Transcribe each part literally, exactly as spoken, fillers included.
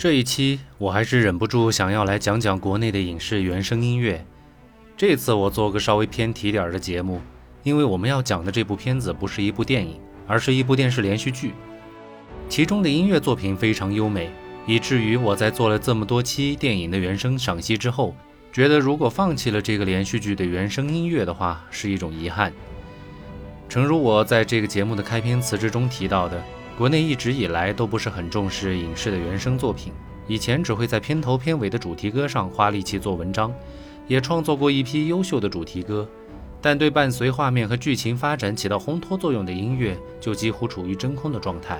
这一期我还是忍不住想要来讲讲国内的影视原声音乐。这次我做个稍微偏题点的节目，因为我们要讲的这部片子不是一部电影，而是一部电视连续剧。其中的音乐作品非常优美，以至于我在做了这么多期电影的原声赏析之后，觉得如果放弃了这个连续剧的原声音乐的话，是一种遗憾。诚如我在这个节目的开篇词之中提到的，国内一直以来都不是很重视影视的原声作品，以前只会在片头片尾的主题歌上花力气做文章，也创作过一批优秀的主题歌，但对伴随画面和剧情发展起到烘托作用的音乐就几乎处于真空的状态，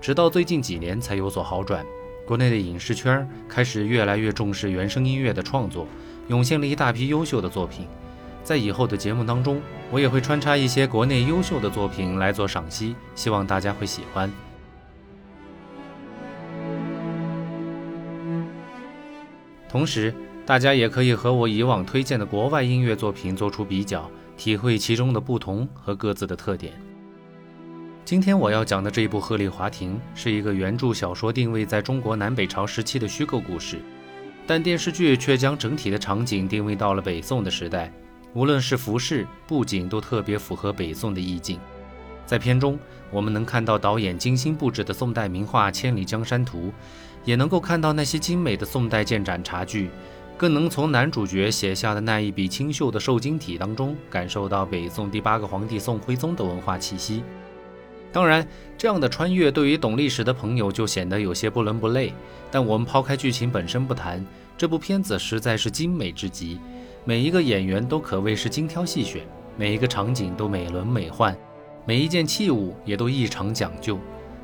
直到最近几年才有所好转。国内的影视圈开始越来越重视原声音乐的创作，涌现了一大批优秀的作品。在以后的节目当中，我也会穿插一些国内优秀的作品来做赏析，希望大家会喜欢。同时，大家也可以和我以往推荐的国外音乐作品做出比较，体会其中的不同和各自的特点。今天我要讲的这部《鹤唳华亭》是一个原著小说定位在中国南北朝时期的虚构故事，但电视剧却将整体的场景定位到了北宋的时代。无论是服饰、布景都特别符合北宋的意境。在片中，我们能看到导演精心布置的宋代名画《千里江山图》，也能够看到那些精美的宋代建盏茶具，更能从男主角写下的那一笔清秀的瘦金体当中，感受到北宋第八个皇帝宋徽宗的文化气息。当然，这样的穿越对于懂历史的朋友就显得有些不伦不类，但我们抛开剧情本身不谈，这部片子实在是精美至极。每一个演员都可谓是精挑细选，每一个场景都美轮美奂，每一件器物也都异常讲究。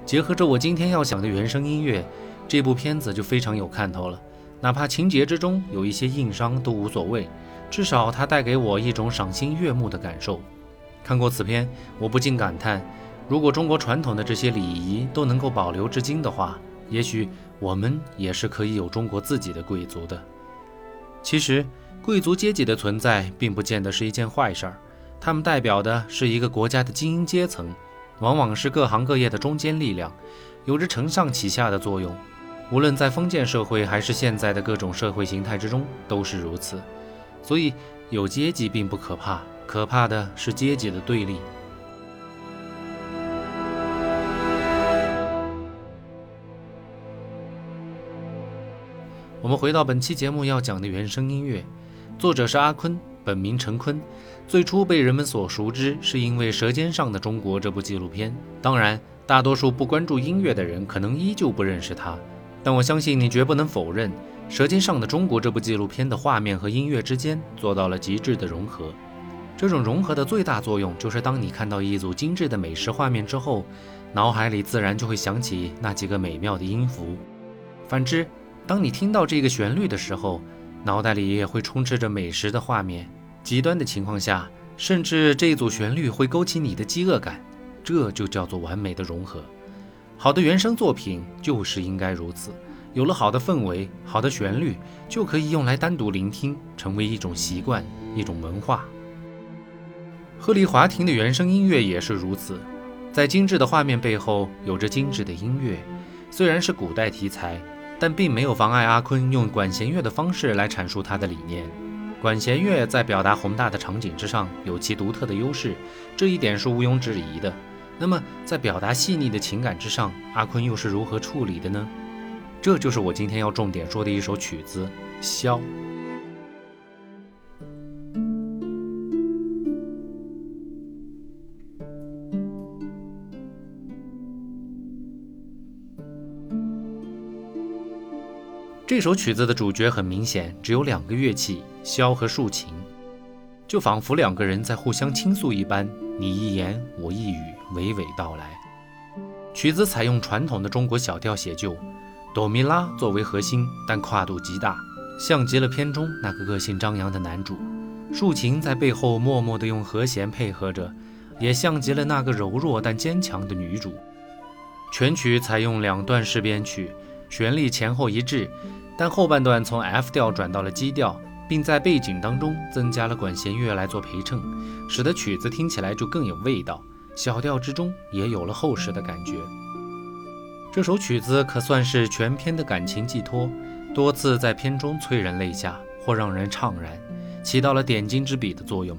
结合着我今天要讲的原声音乐，这部片子就非常有看头了。哪怕情节之中有一些硬伤都无所谓，至少它带给我一种赏心悦目的感受。看过此片，我不禁感叹，如果中国传统的这些礼仪都能够保留至今的话，也许我们也是可以有中国自己的贵族的。其实贵族阶级的存在并不见得是一件坏事儿，他们代表的是一个国家的精英阶层，往往是各行各业的中坚力量，有着承上启下的作用。无论在封建社会还是现在的各种社会形态之中都是如此。所以有阶级并不可怕，可怕的是阶级的对立。我们回到本期节目要讲的原声音乐，作者是阿坤，本名陈坤，最初被人们所熟知是因为《舌尖上的中国》这部纪录片。当然，大多数不关注音乐的人可能依旧不认识他，但我相信你绝不能否认，《舌尖上的中国》这部纪录片的画面和音乐之间做到了极致的融合。这种融合的最大作用就是当你看到一组精致的美食画面之后，脑海里自然就会想起那几个美妙的音符。反之，当你听到这个旋律的时候，脑袋里也会充斥着美食的画面，极端的情况下，甚至这一组旋律会勾起你的饥饿感，这就叫做完美的融合。好的原声作品就是应该如此，有了好的氛围，好的旋律，就可以用来单独聆听，成为一种习惯，一种文化。鹤唳华亭的原声音乐也是如此，在精致的画面背后有着精致的音乐，虽然是古代题材，但并没有妨碍阿坤用管弦乐的方式来阐述他的理念。管弦乐在表达宏大的场景之上有其独特的优势，这一点是毋庸置疑的。那么在表达细腻的情感之上，阿坤又是如何处理的呢？这就是我今天要重点说的一首曲子《箫》。这首曲子的主角很明显只有两个乐器，箫和竖琴，就仿佛两个人在互相倾诉一般，你一言我一语，娓娓道来。曲子采用传统的中国小调写就，哆咪拉作为核心，但跨度极大，像极了片中那个个性张扬的男主。竖琴在背后默默地用和弦配合着，也像极了那个柔弱但坚强的女主。全曲采用两段式编曲，旋律前后一致，但后半段从 F 调转到了 G 调，并在背景当中增加了管弦乐来做陪衬，使得曲子听起来就更有味道，小调之中也有了厚实的感觉。这首曲子可算是全篇的感情寄托，多次在篇中催人泪下或让人怅然，起到了点睛之笔的作用。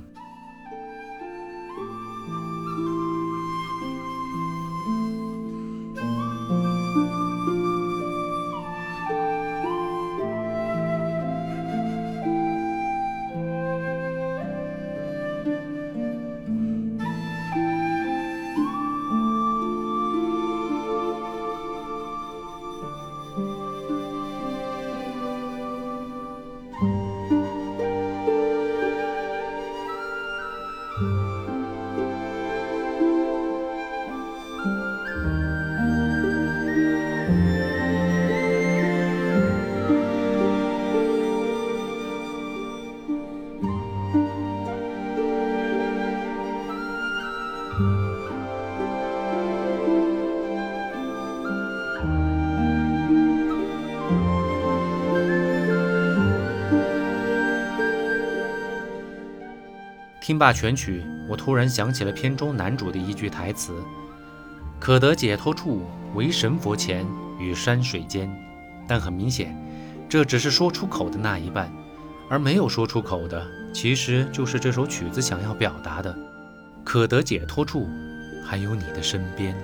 听罢全曲，我突然想起了片中男主的一句台词：“可得解脱处，唯神佛前与山水间。”但很明显，这只是说出口的那一半，而没有说出口的，其实就是这首曲子想要表达的：可得解脱处，还有你的身边。